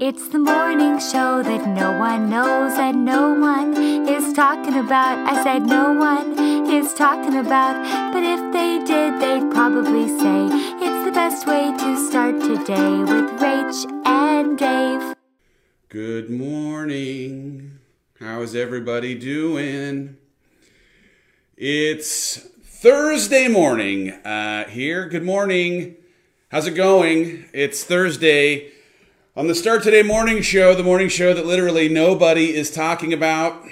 It's the morning show that no one knows and no one is talking about. I said no one is talking about, but if they did, they'd probably say it's the best way to start today with Rach and Dave. Good morning. How's everybody doing? It's Thursday morning here. Good morning. How's it going? It's Thursday. On the Start Today morning show, the morning show that literally nobody is talking about,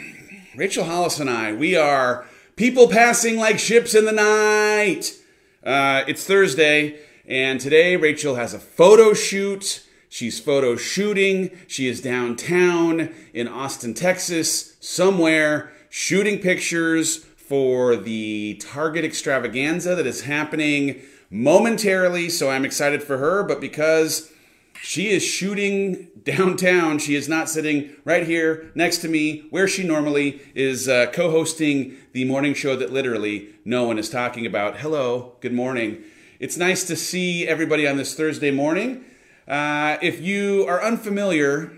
Rachel Hollis and I, we are people passing like ships in the night. It's Thursday, and today Rachel has a photo shoot. She's photo shooting. She is downtown in Austin, Texas, somewhere, shooting pictures for the Target extravaganza that is happening momentarily, so I'm excited for her, but because she is shooting downtown. She is not sitting right here next to me where she normally is co-hosting the morning show that literally no one is talking about. Hello, good morning. It's nice to see everybody on this Thursday morning. If you are unfamiliar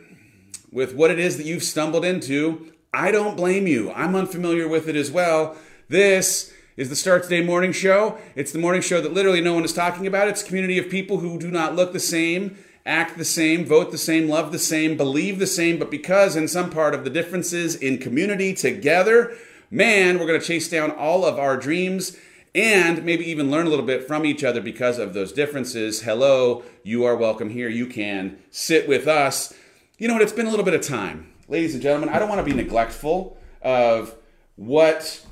with what it is that you've stumbled into, I don't blame you. I'm unfamiliar with it as well. This is the Start Today morning show. It's the morning show that literally no one is talking about. It's a community of people who do not look the same, act the same, vote the same, love the same, believe the same, but because in some part of the differences in community together, man, we're going to chase down all of our dreams and maybe even learn a little bit from each other because of those differences. Hello, you are welcome here. You can sit with us. You know what? It's been a little bit of time. Ladies and gentlemen, I don't want to be neglectful of what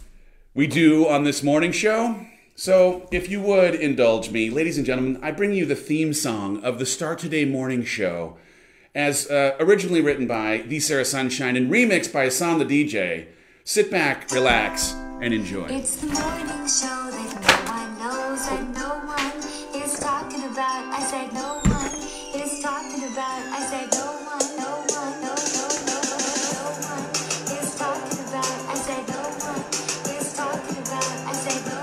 we do on this morning show. So, if you would indulge me, ladies and gentlemen, I bring you the theme song of the Start Today morning show as originally written by D. Sarah Sunshine and remixed by Ahsan the DJ. Sit back, relax, and enjoy. It's the morning show that no one knows and no one is talking about. I said no one is talking about. I said no one, no one, no, no, no, no, no one is talking about. I said no one is talking about. I said no one.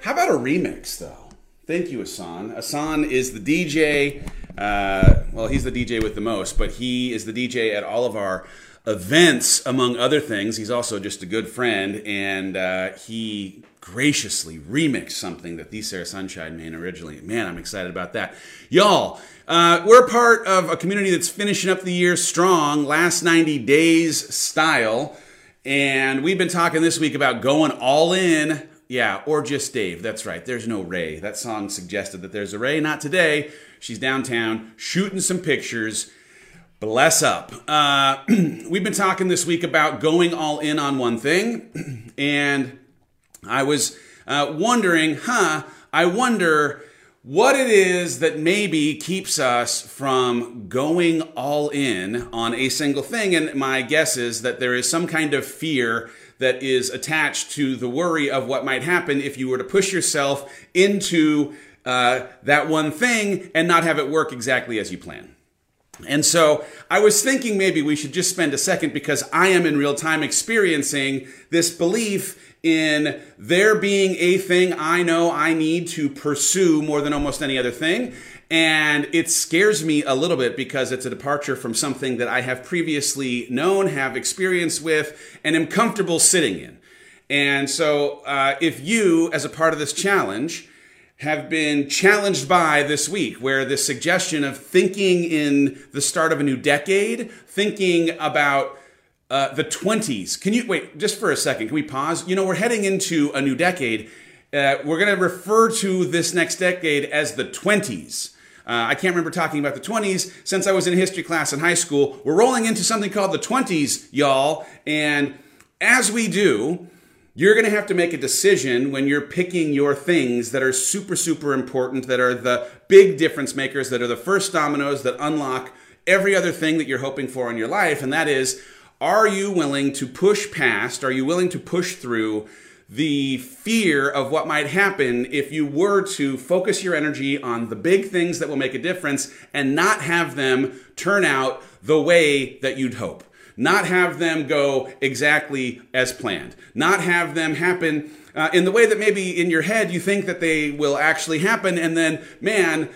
How about a remix, though? Thank you, Ahsan. Ahsan is the DJ. Well, he's the DJ with the most, but he is the DJ at all of our events, among other things. He's also just a good friend, and he graciously remixed something that D. Sarah Sunshine made originally. Man, I'm excited about that. Y'all, we're part of a community that's finishing up the year strong, last 90 days style, and we've been talking this week about going all in. Yeah, or just Dave. That's right. There's no Ray. That song suggested that there's a Ray. Not today. She's downtown shooting some pictures. Bless up. We've been talking this week about going all in on one thing. And I was wondering, I wonder what it is that maybe keeps us from going all in on a single thing. And my guess is that there is some kind of fear that is attached to the worry of what might happen if you were to push yourself into that one thing and not have it work exactly as you plan. And so I was thinking maybe we should just spend a second because I am in real time experiencing this belief in there being a thing I know I need to pursue more than almost any other thing. And it scares me a little bit because it's a departure from something that I have previously known, have experience with, and am comfortable sitting in. And so if you, as a part of this challenge, have been challenged by this week, where the suggestion of thinking in the start of a new decade, thinking about the 20s. Can you, wait, just for a second, can we pause? You know, we're heading into a new decade. We're going to refer to this next decade as the 20s. I can't remember talking about the 20s since I was in history class in high school. We're rolling into something called the 20s, y'all. And as we do, you're going to have to make a decision when you're picking your things that are super, super important, that are the big difference makers, that are the first dominoes that unlock every other thing that you're hoping for in your life. And that is, are you willing to push past? Are you willing to push through the fear of what might happen if you were to focus your energy on the big things that will make a difference and not have them turn out the way that you'd hope? Not have them go exactly as planned. Not have them happen in the way that maybe in your head you think that they will actually happen, and then, man,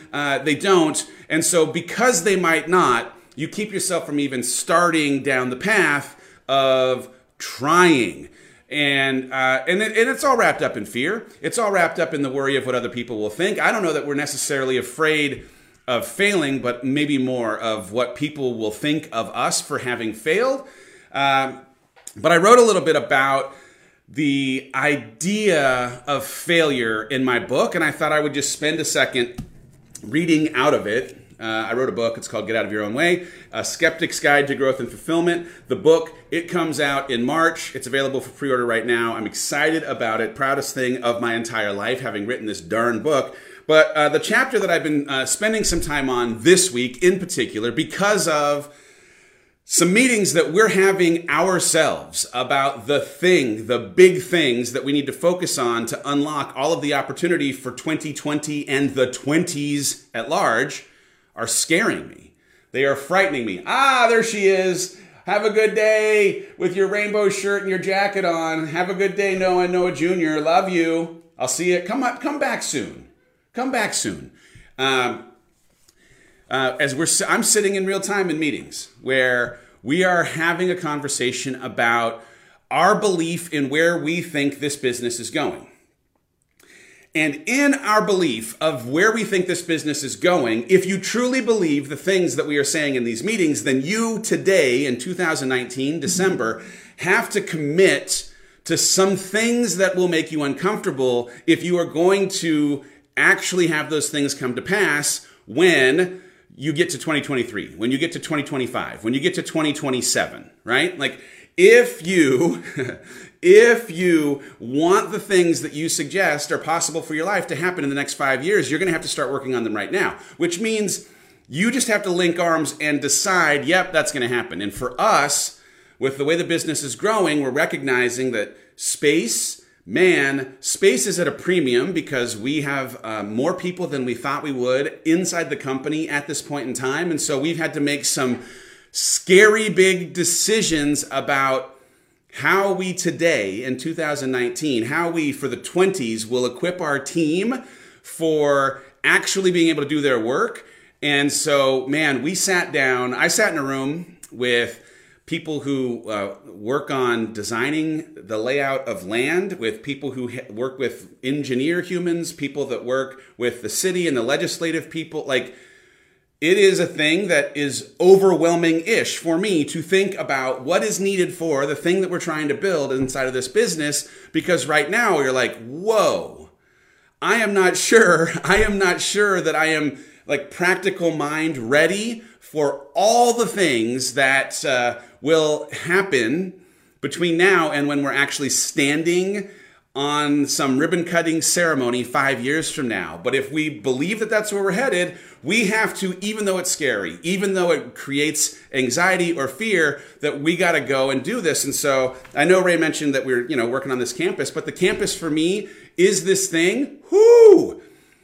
they don't. And so because they might not, you keep yourself from even starting down the path of trying. And it's all wrapped up in fear. It's all wrapped up in the worry of what other people will think. I don't know that we're necessarily afraid of failing, but maybe more of what people will think of us for having failed. But I wrote a little bit about the idea of failure in my book, and I thought I would just spend a second reading out of it. I wrote a book. It's called Get Out of Your Own Way, A Skeptic's Guide to Growth and Fulfillment. The book, it comes out in March. It's available for pre-order right now. I'm excited about it. Proudest thing of my entire life, having written this darn book. But the chapter that I've been spending some time on this week in particular, because of some meetings that we're having ourselves about the thing, the big things that we need to focus on to unlock all of the opportunity for 2020 and the 20s at large, are scaring me. They are frightening me. Ah, there she is. Have a good day with your rainbow shirt and your jacket on. Have a good day, Noah, Noah Jr. Love you. I'll see you. Come back soon. Come back soon. I'm sitting in real time in meetings where we are having a conversation about our belief in where we think this business is going. And in our belief of where we think this business is going, if you truly believe the things that we are saying in these meetings, then you today in 2019, December, have to commit to some things that will make you uncomfortable if you are going to actually have those things come to pass when you get to 2023, when you get to 2025, when you get to 2027, right? Like, if you want the things that you suggest are possible for your life to happen in the next 5 years, you're going to have to start working on them right now, which means you just have to link arms and decide, yep, that's going to happen. And for us, with the way the business is growing, we're recognizing that space is at a premium because we have more people than we thought we would inside the company at this point in time. And so we've had to make some scary big decisions about how we today in 2019, how we for the 20s will equip our team for actually being able to do their work. And so, man, I sat in a room with people who work on designing the layout of land, with people who work with engineer humans, people that work with the city and the legislative people. Like, it is a thing that is overwhelming-ish for me to think about what is needed for the thing that we're trying to build inside of this business, because right now you're like, whoa, I am not sure that I am, like, practical mind ready for all the things that will happen between now and when we're actually standing on some ribbon-cutting ceremony 5 years from now. But if we believe that that's where we're headed, we have to, even though it's scary, even though it creates anxiety or fear, that we got to go and do this. And so I know Ray mentioned that we're, working on this campus, but the campus for me is this thing,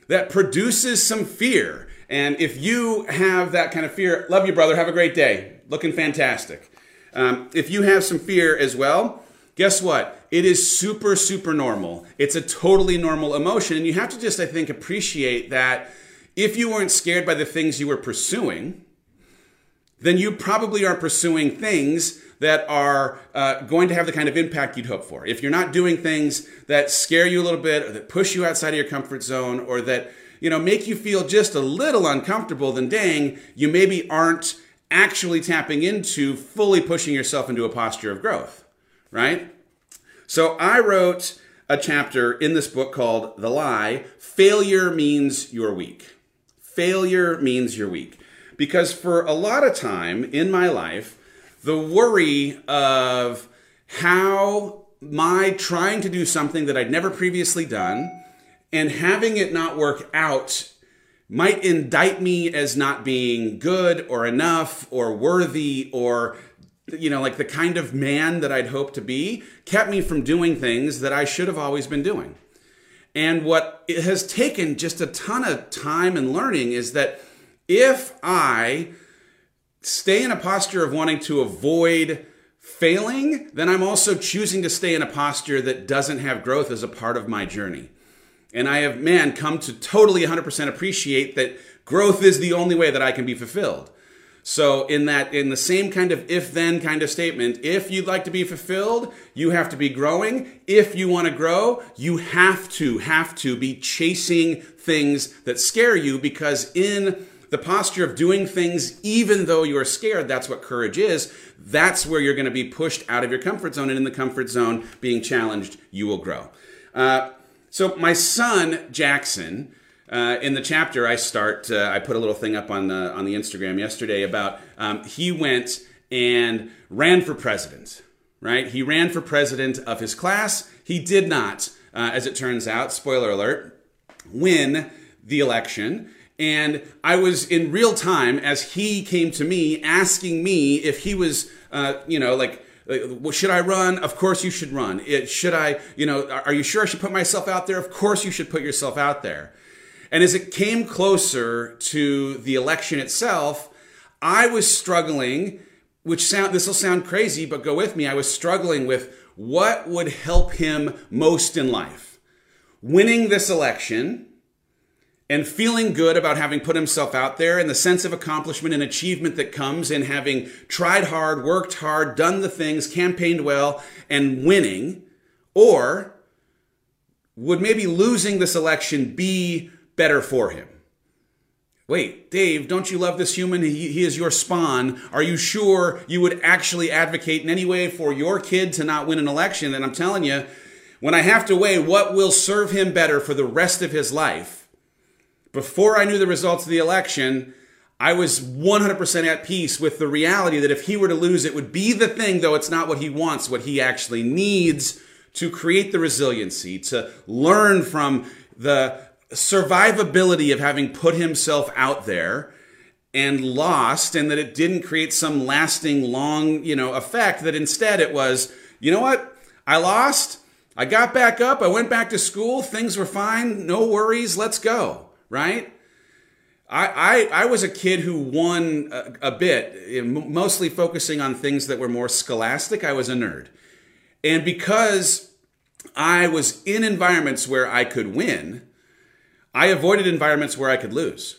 that produces some fear. And if you have that kind of fear, love you, brother, have a great day, looking fantastic. If you have some fear as well, guess what? It is super, super normal. It's a totally normal emotion. And you have to just, I think, appreciate that if you weren't scared by the things you were pursuing, then you probably are pursuing things that are going to have the kind of impact you'd hope for. If you're not doing things that scare you a little bit, or that push you outside of your comfort zone, or that, make you feel just a little uncomfortable, then dang, you maybe aren't actually tapping into fully pushing yourself into a posture of growth, right? So I wrote a chapter in this book called The Lie, Failure Means You're Weak. Failure means you're weak. Because for a lot of time in my life, the worry of how my trying to do something that I'd never previously done and having it not work out might indict me as not being good or enough or worthy or like the kind of man that I'd hoped to be, kept me from doing things that I should have always been doing. And what it has taken just a ton of time and learning is that if I stay in a posture of wanting to avoid failing, then I'm also choosing to stay in a posture that doesn't have growth as a part of my journey. And I have, man, come to totally 100% appreciate that growth is the only way that I can be fulfilled. So in the same kind of if-then kind of statement, if you'd like to be fulfilled, you have to be growing. If you want to grow, you have to be chasing things that scare you, because in the posture of doing things even though you're scared, that's what courage is. That's where you're going to be pushed out of your comfort zone, and in the comfort zone, being challenged, you will grow. So my son, Jackson, in the chapter, I put a little thing up on the Instagram yesterday about he went and ran for president, right? He ran for president of his class. He did not, as it turns out, spoiler alert, win the election. And I was in real time as he came to me asking me if he was, should I run? Of course you should run. Should I, are you sure I should put myself out there? Of course you should put yourself out there. And as it came closer to the election itself, I was struggling, this will sound crazy, but go with me. I was struggling with what would help him most in life. Winning this election and feeling good about having put himself out there, and the sense of accomplishment and achievement that comes in having tried hard, worked hard, done the things, campaigned well, and winning. Or would maybe losing this election be better for him? Wait, Dave, don't you love this human? He is your spawn. Are you sure you would actually advocate in any way for your kid to not win an election? And I'm telling you, when I have to weigh what will serve him better for the rest of his life, before I knew the results of the election, I was 100% at peace with the reality that if he were to lose, it would be the thing, though it's not what he wants, what he actually needs to create the resiliency, to learn from the survivability of having put himself out there and lost, and that it didn't create some lasting long, effect, that instead it was, you know what? I lost. I got back up. I went back to school. Things were fine. No worries. Let's go. Right? I was a kid who won a bit, mostly focusing on things that were more scholastic. I was a nerd. And because I was in environments where I could win, I avoided environments where I could lose,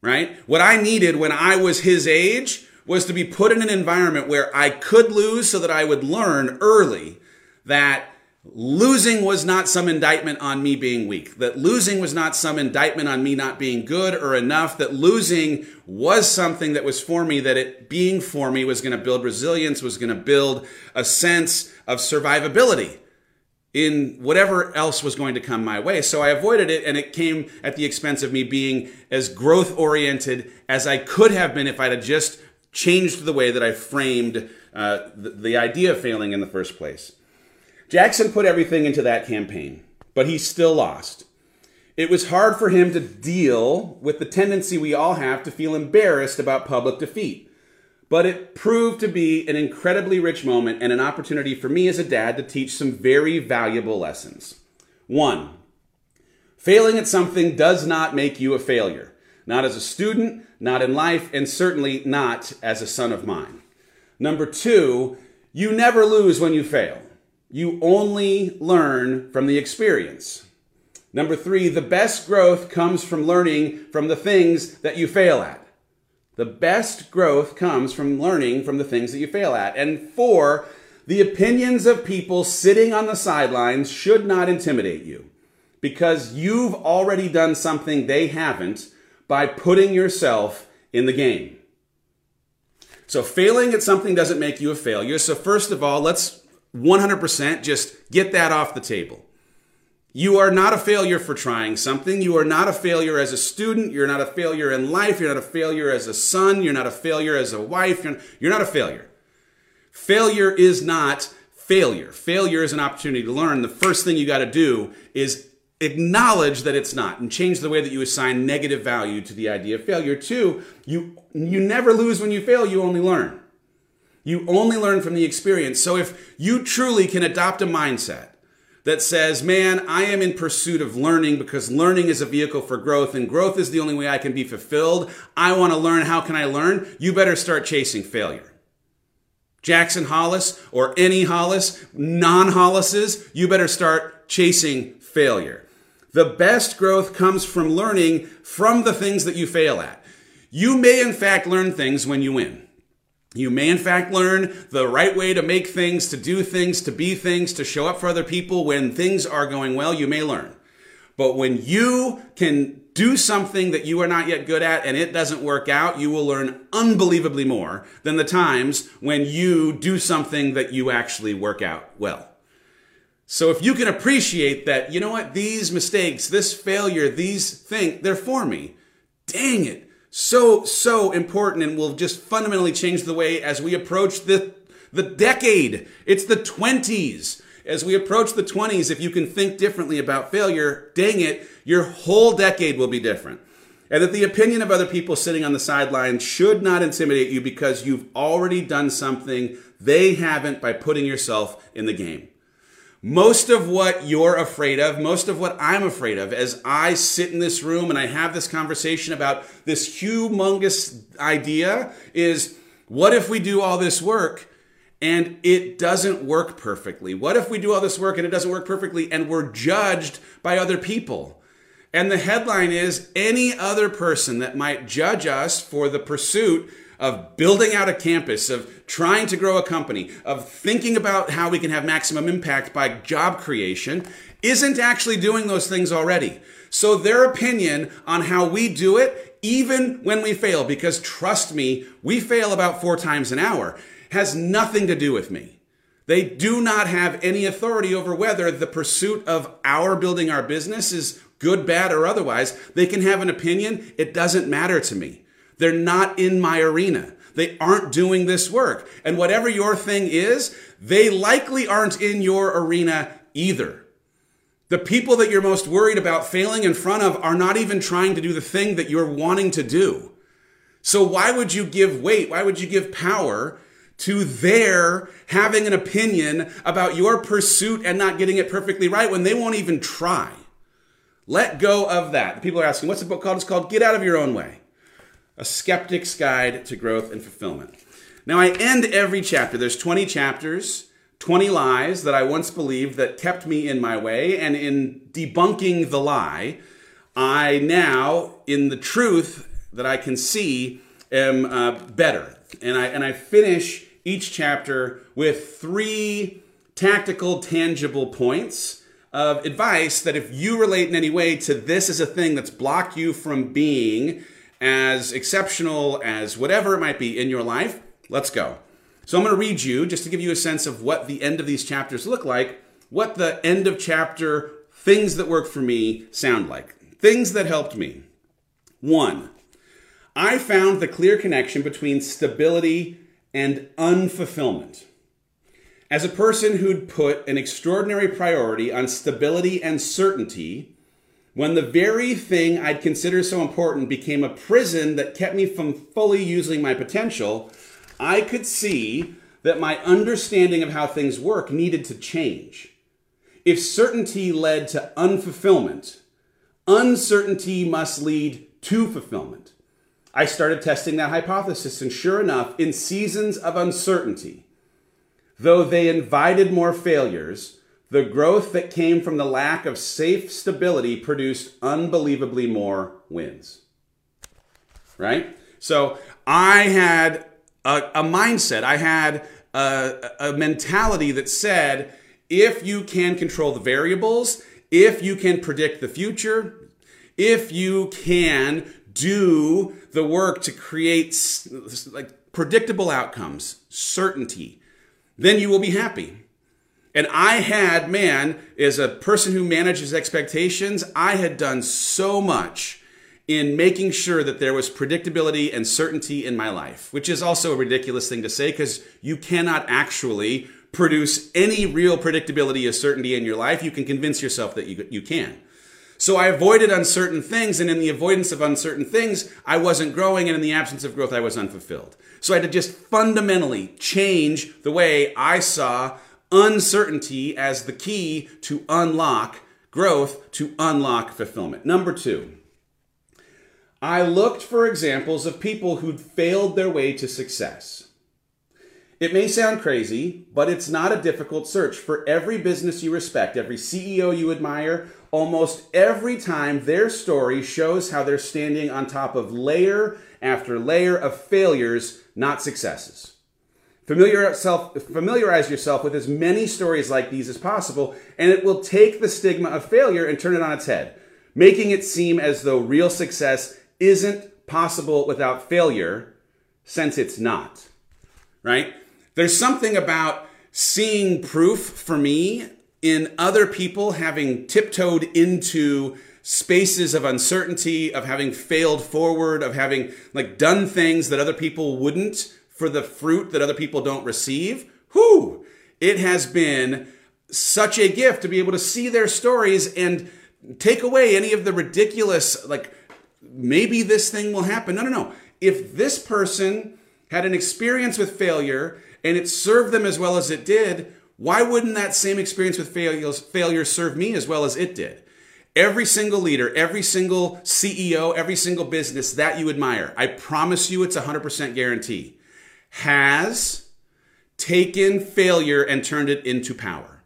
right? What I needed when I was his age was to be put in an environment where I could lose, so that I would learn early that losing was not some indictment on me being weak, that losing was not some indictment on me not being good or enough, that losing was something that was for me, that it being for me was going to build resilience, was going to build a sense of survivability in whatever else was going to come my way. So I avoided it, and it came at the expense of me being as growth-oriented as I could have been if I had just changed the way that I framed the idea of failing in the first place. Jackson put everything into that campaign, but he still lost. It was hard for him to deal with the tendency we all have to feel embarrassed about public defeat. But it proved to be an incredibly rich moment and an opportunity for me as a dad to teach some very valuable lessons. 1, failing at something does not make you a failure. Not as a student, not in life, and certainly not as a son of mine. Number 2, you never lose when you fail. You only learn from the experience. Number 3, the best growth comes from learning from the things that you fail at. The best growth comes from learning from the things that you fail at. And 4, the opinions of people sitting on the sidelines should not intimidate you, because you've already done something they haven't by putting yourself in the game. So failing at something doesn't make you a failure. So first of all, let's 100% just get that off the table. You are not a failure for trying something. You are not a failure as a student. You're not a failure in life. You're not a failure as a son. You're not a failure as a wife. You're not a failure. Failure is not failure. Failure is an opportunity to learn. The first thing you got to do is acknowledge that it's not, and change the way that you assign negative value to the idea of failure. 2, you never lose when you fail. You only learn. You only learn from the experience. So if you truly can adopt a mindset that says, man, I am in pursuit of learning because learning is a vehicle for growth and growth is the only way I can be fulfilled. I want to learn. How can I learn? You better start chasing failure. Jackson Hollis or any Hollis, non-Hollises, you better start chasing failure. The best growth comes from learning from the things that you fail at. You may in fact learn things when you win. You may in fact learn the right way to make things, to do things, to be things, to show up for other people when things are going well. You may learn. But when you can do something that you are not yet good at and it doesn't work out, you will learn unbelievably more than the times when you do something that you actually work out well. So if you can appreciate that, you know what, these mistakes, this failure, these things, they're for me. Dang it. So important, and will just fundamentally change the way as we approach the decade. It's the 20s. As we approach the 20s, if you can think differently about failure, dang it, your whole decade will be different. And that the opinion of other people sitting on the sidelines should not intimidate you because you've already done something they haven't by putting yourself in the game. Most of what you're afraid of, most of what I'm afraid of, as I sit in this room and I have this conversation about this humongous idea is, what if we do all this work and it doesn't work perfectly? What if we do all this work and it doesn't work perfectly and we're judged by other people? And the headline is, any other person that might judge us for the pursuit of building out a campus, of trying to grow a company, of thinking about how we can have maximum impact by job creation, isn't actually doing those things already. So their opinion on how we do it, even when we fail, because trust me, we fail about 4 times an hour, has nothing to do with me. They do not have any authority over whether the pursuit of our building our business is good, bad, or otherwise. They can have an opinion. It doesn't matter to me. They're not in my arena. They aren't doing this work. And whatever your thing is, they likely aren't in your arena either. The people that you're most worried about failing in front of are not even trying to do the thing that you're wanting to do. So why would you give weight? Why would you give power to their having an opinion about your pursuit and not getting it perfectly right when they won't even try? Let go of that. People are asking, what's the book called? It's called Get Out of Your Own Way: A Skeptic's Guide to Growth and Fulfillment. Now, I end every chapter. There's 20 chapters, 20 lies that I once believed that kept me in my way. And in debunking the lie, I now, in the truth that I can see, am better. And I finish each chapter with 3 tactical, tangible points of advice that if you relate in any way to this as a thing that's blocked you from being as exceptional as whatever it might be in your life, let's go. So I'm going to read you, just to give you a sense of what the end of these chapters look like, what the end of chapter things that work for me sound like. Things that helped me. 1, I found the clear connection between stability and unfulfillment. As a person who'd put an extraordinary priority on stability and certainty, when the very thing I'd consider so important became a prison that kept me from fully using my potential, I could see that my understanding of how things work needed to change. If certainty led to unfulfillment, uncertainty must lead to fulfillment. I started testing that hypothesis, and sure enough, in seasons of uncertainty, though they invited more failures, the growth that came from the lack of safe stability produced unbelievably more wins, right? So I had a mindset, I had a mentality that said, if you can control the variables, if you can predict the future, if you can do the work to create like predictable outcomes, certainty, then you will be happy. And I had, man, as a person who manages expectations, I had done so much in making sure that there was predictability and certainty in my life, which is also a ridiculous thing to say because you cannot actually produce any real predictability or certainty in your life. You can convince yourself that you can. So I avoided uncertain things, and in the avoidance of uncertain things, I wasn't growing, and in the absence of growth, I was unfulfilled. So I had to just fundamentally change the way I saw uncertainty as the key to unlock growth, to unlock fulfillment. Number two, I looked for examples of people who'd failed their way to success. It may sound crazy, but it's not a difficult search. For every business you respect, every CEO you admire, almost every time their story shows how they're standing on top of layer after layer of failures, not successes. Familiarize yourself with as many stories like these as possible, and it will take the stigma of failure and turn it on its head, making it seem as though real success isn't possible without failure, since it's not, right? There's something about seeing proof for me in other people having tiptoed into spaces of uncertainty, of having failed forward, of having done things that other people wouldn't for the fruit that other people don't receive. Whew! It has been such a gift to be able to see their stories and take away any of the ridiculous, maybe this thing will happen. No. If this person had an experience with failure and it served them as well as it did, why wouldn't that same experience with failure serve me as well as it did? Every single leader, every single CEO, every single business that you admire, I promise you it's 100% guarantee, has taken failure and turned it into power,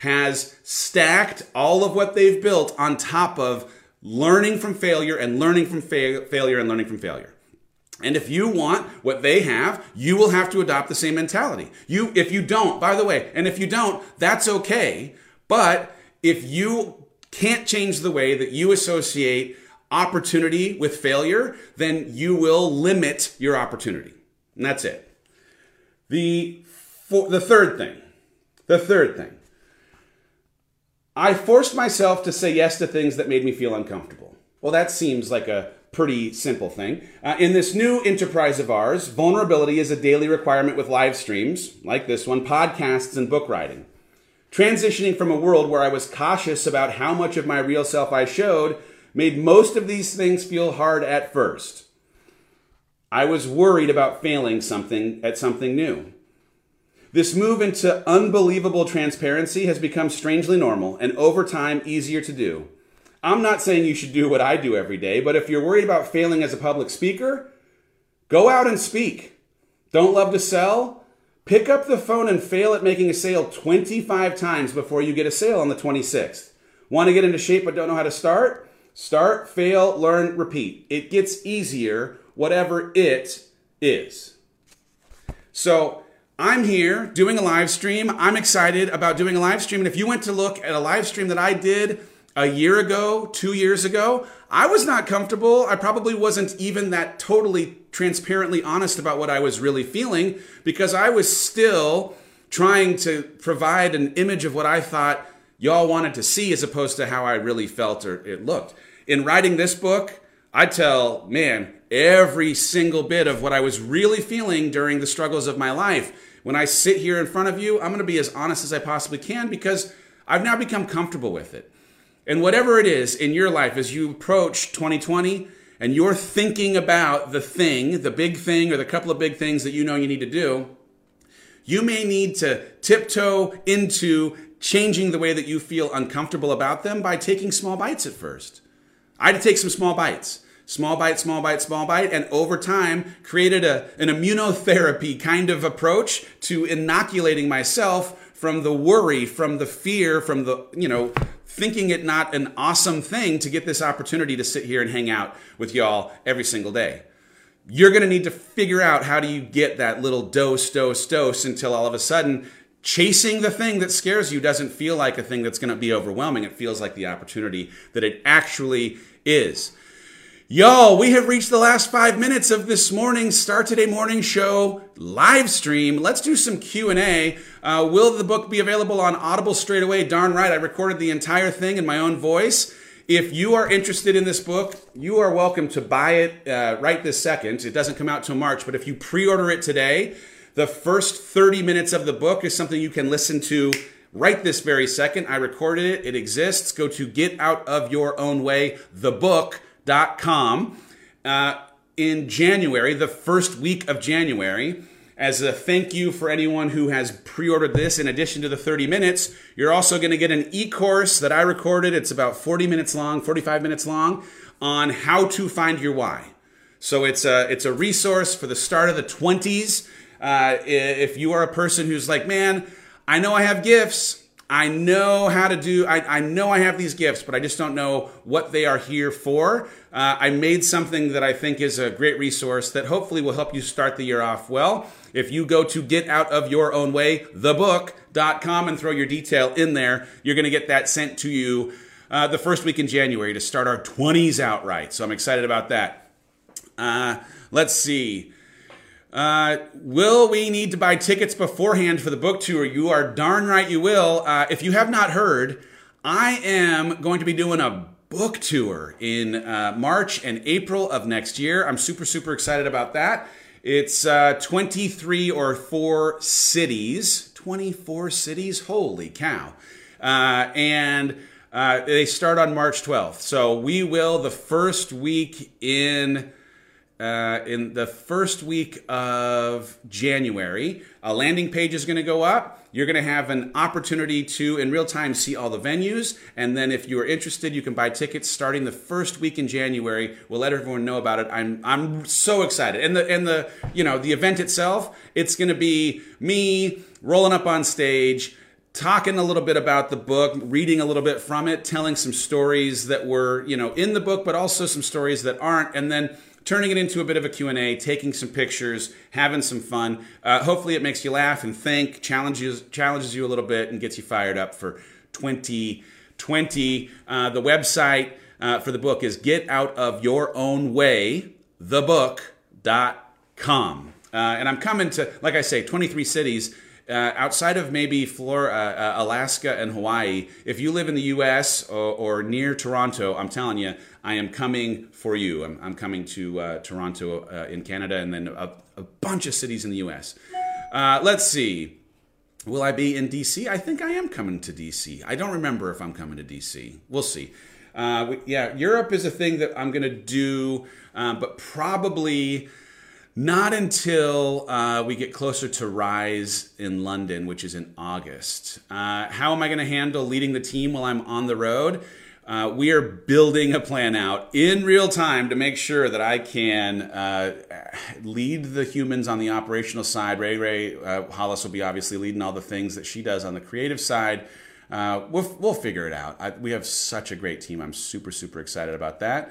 has stacked all of what they've built on top of learning from failure and learning from failure and learning from failure. And if you want what they have, you will have to adopt the same mentality. If you don't, that's okay. But if you can't change the way that you associate opportunity with failure, then you will limit your opportunity. And that's it. The third thing. I forced myself to say yes to things that made me feel uncomfortable. Well, that seems like a pretty simple thing. In this new enterprise of ours, vulnerability is a daily requirement with live streams like this one, podcasts, and book writing. Transitioning from a world where I was cautious about how much of my real self I showed made most of these things feel hard at first. I was worried about failing at something new. This move into unbelievable transparency has become strangely normal and over time easier to do. I'm not saying you should do what I do every day, but if you're worried about failing as a public speaker, go out and speak. Don't love to sell? Pick up the phone and fail at making a sale 25 times before you get a sale on the 26th. Want to get into shape but don't know how to start? Start, fail, learn, repeat. It gets easier, whatever it is. So I'm here doing a live stream. I'm excited about doing a live stream. And if you went to look at a live stream that I did a year ago, 2 years ago, I was not comfortable. I probably wasn't even that totally transparently honest about what I was really feeling because I was still trying to provide an image of what I thought y'all wanted to see as opposed to how I really felt or it looked. In writing this book, I tell, every single bit of what I was really feeling during the struggles of my life. When I sit here in front of you, I'm going to be as honest as I possibly can because I've now become comfortable with it. And whatever it is in your life, as you approach 2020 and you're thinking about the thing, the big thing or the couple of big things that you know you need to do, you may need to tiptoe into changing the way that you feel uncomfortable about them by taking small bites at first. I had to take some small bites. Small bite, and over time created an immunotherapy kind of approach to inoculating myself from the worry, from the fear, from the, thinking it not an awesome thing to get this opportunity to sit here and hang out with y'all every single day. You're going to need to figure out how do you get that little dose until all of a sudden chasing the thing that scares you doesn't feel like a thing that's going to be overwhelming. It feels like the opportunity that it actually is. Y'all, we have reached the last 5 minutes of this morning's Start Today Morning Show live stream. Let's do some Q&A. Will the book be available on Audible straight away? Darn right, I recorded the entire thing in my own voice. If you are interested in this book, you are welcome to buy it right this second. It doesn't come out till March, but if you pre-order it today, the first 30 minutes of the book is something you can listen to right this very second. I recorded it. It exists. Go to Get Out of Your Own Way, the book. .com in January, the first week of January, As a thank you for anyone who has pre-ordered this, in addition to the 30 minutes, you're also going to get an e-course that I recorded. It's about 40 minutes long, 45 minutes long, on how to find your why. So it's a resource for the start of the 20s. If you are a person who's like, man, I know I have gifts. I know how to do, I know I have these gifts, but I just don't know what they are here for. I made something that I think is a great resource that hopefully will help you start the year off well. If you go to getoutofyourownwaythebook.com and throw your detail in there, you're going to get that sent to you the first week in January to start our 20s outright. So I'm excited about that. Let's see. Will we need to buy tickets beforehand for the book tour? You are darn right you will. If you have not heard, I am going to be doing a book tour in March and April of next year. I'm super, super excited about that. It's 24 cities, holy cow. And they start on March 12th. So we will the first week in the first week of January, a landing page is going to go up. You're going to have an opportunity to, in real time, see all the venues. And then if you are interested, you can buy tickets starting the first week in January. We'll let everyone know about it. I'm so excited. And the you know, the event itself, it's going to be me rolling up on stage, talking a little bit about the book, reading a little bit from it, telling some stories that were, you know, in the book, but also some stories that aren't. And then turning it into a bit of a Q&A, taking some pictures, having some fun. Hopefully it makes you laugh and think, challenges you a little bit, and gets you fired up for 2020. The website for the book is getoutofyourownwaythebook.com. And I'm coming to, like I say, 23 cities. Outside of maybe Florida, Alaska, and Hawaii, if you live in the U.S. or near Toronto, I'm telling you, I am coming for you. I'm coming to Toronto in Canada, and then a bunch of cities in the U.S. Let's see. Will I be in D.C.? I think I am coming to D.C. I don't remember if I'm coming to D.C. We'll see. Yeah, Europe is a thing that I'm going to do, but probably not until we get closer to Rise in London, which is in August. How am I going to handle leading the team while I'm on the road? We are building a plan out in real time to make sure that I can lead the humans on the operational side. Ray Hollis will be obviously leading all the things that she does on the creative side. We'll figure it out. We have such a great team. I'm super, super excited about that.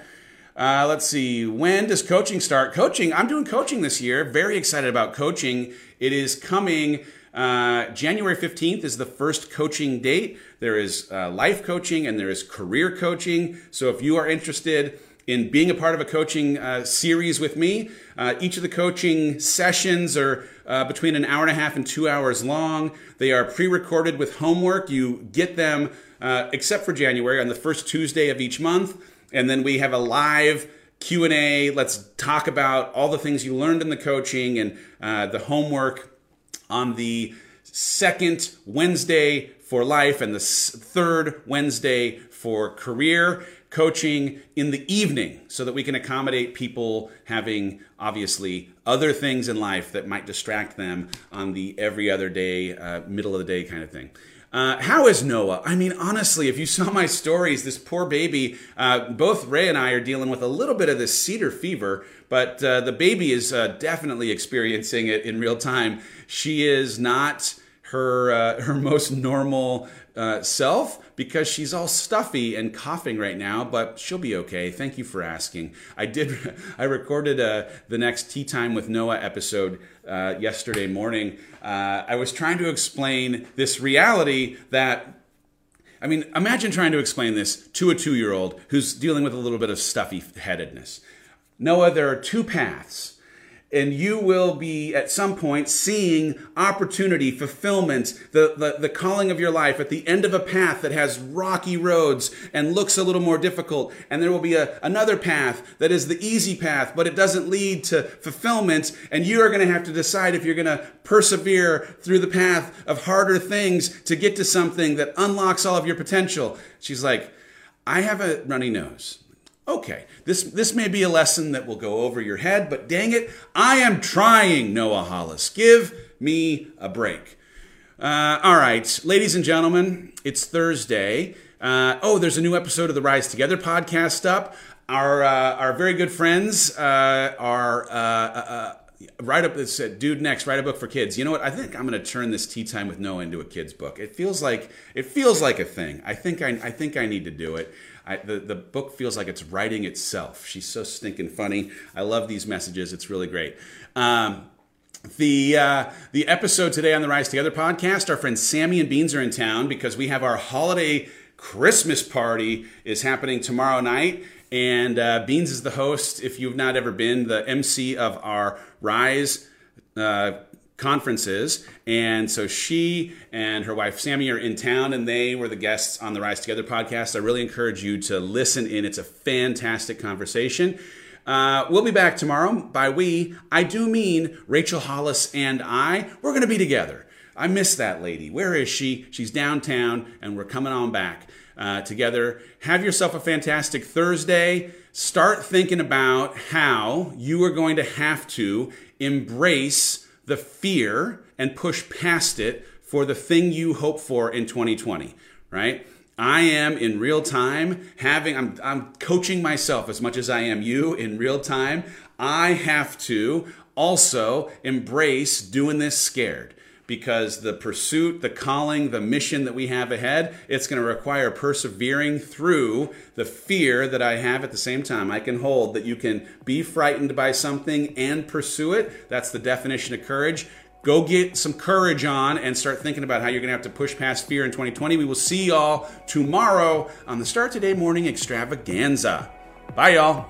Let's see. When does coaching start? Coaching. I'm doing coaching this year. Very excited about coaching. It is coming. January 15th is the first coaching date. There is life coaching and there is career coaching. So if you are interested in being a part of a coaching series with me, each of the coaching sessions are between an hour and a half and 2 hours long. They are pre-recorded with homework. You get them, except for January, on the first Tuesday of each month. And then we have a live Q&A. Let's talk about all the things you learned in the coaching and the homework on the second Wednesday for life and the third Wednesday for career coaching in the evening, so that we can accommodate people having obviously other things in life that might distract them on the every other day, middle of the day kind of thing. How is Noah? I mean, honestly, if you saw my stories, this poor baby, both Ray and I are dealing with a little bit of this cedar fever, but the baby is definitely experiencing it in real time. She is not her most normal self, because she's all stuffy and coughing right now, but she'll be okay. Thank you for asking. I recorded the next Tea Time with Noah episode yesterday morning. I was trying to explain this reality that, I mean, imagine trying to explain this to a 2-year-old who's dealing with a little bit of stuffy headedness. Noah, there are two paths. And you will be, at some point, seeing opportunity, fulfillment, the calling of your life at the end of a path that has rocky roads and looks a little more difficult. And there will be another path that is the easy path, but it doesn't lead to fulfillment. And you are going to have to decide if you're going to persevere through the path of harder things to get to something that unlocks all of your potential. She's like, I have a runny nose. Okay, this may be a lesson that will go over your head, but dang it, I am trying, Noah Hollis. Give me a break. All right, ladies and gentlemen, it's Thursday. Oh, there's a new episode of the Rise Together podcast up. Our very good friends are... write up, it said, dude, next, write a book for kids. You know what? I think I'm going to turn this Tea Time with Noah into a kid's book. It feels like a thing. I think I need to do it. The book feels like it's writing itself. She's so stinking funny. I love these messages. It's really great. The episode today on the Rise Together podcast, our friends Sammy and Beans are in town because we have our holiday Christmas party is happening tomorrow night. And Beans is the host, if you've not ever been, the MC of our Rise conferences. And so she and her wife, Sammy, are in town, and they were the guests on the Rise Together podcast. I really encourage you to listen in. It's a fantastic conversation. We'll be back tomorrow. By we, I do mean Rachel Hollis and I. We're going to be together. I miss that lady. Where is she? She's downtown, and we're coming on back. Together. Have yourself a fantastic Thursday. Start thinking about how you are going to have to embrace the fear and push past it for the thing you hope for in 2020, right? I am in real time I'm coaching myself as much as I am you in real time. I have to also embrace doing this scared. Because the pursuit, the calling, the mission that we have ahead, it's going to require persevering through the fear that I have at the same time. I can hold that you can be frightened by something and pursue it. That's the definition of courage. Go get some courage on and start thinking about how you're going to have to push past fear in 2020. We will see y'all tomorrow on the Start Today Morning Extravaganza. Bye, y'all.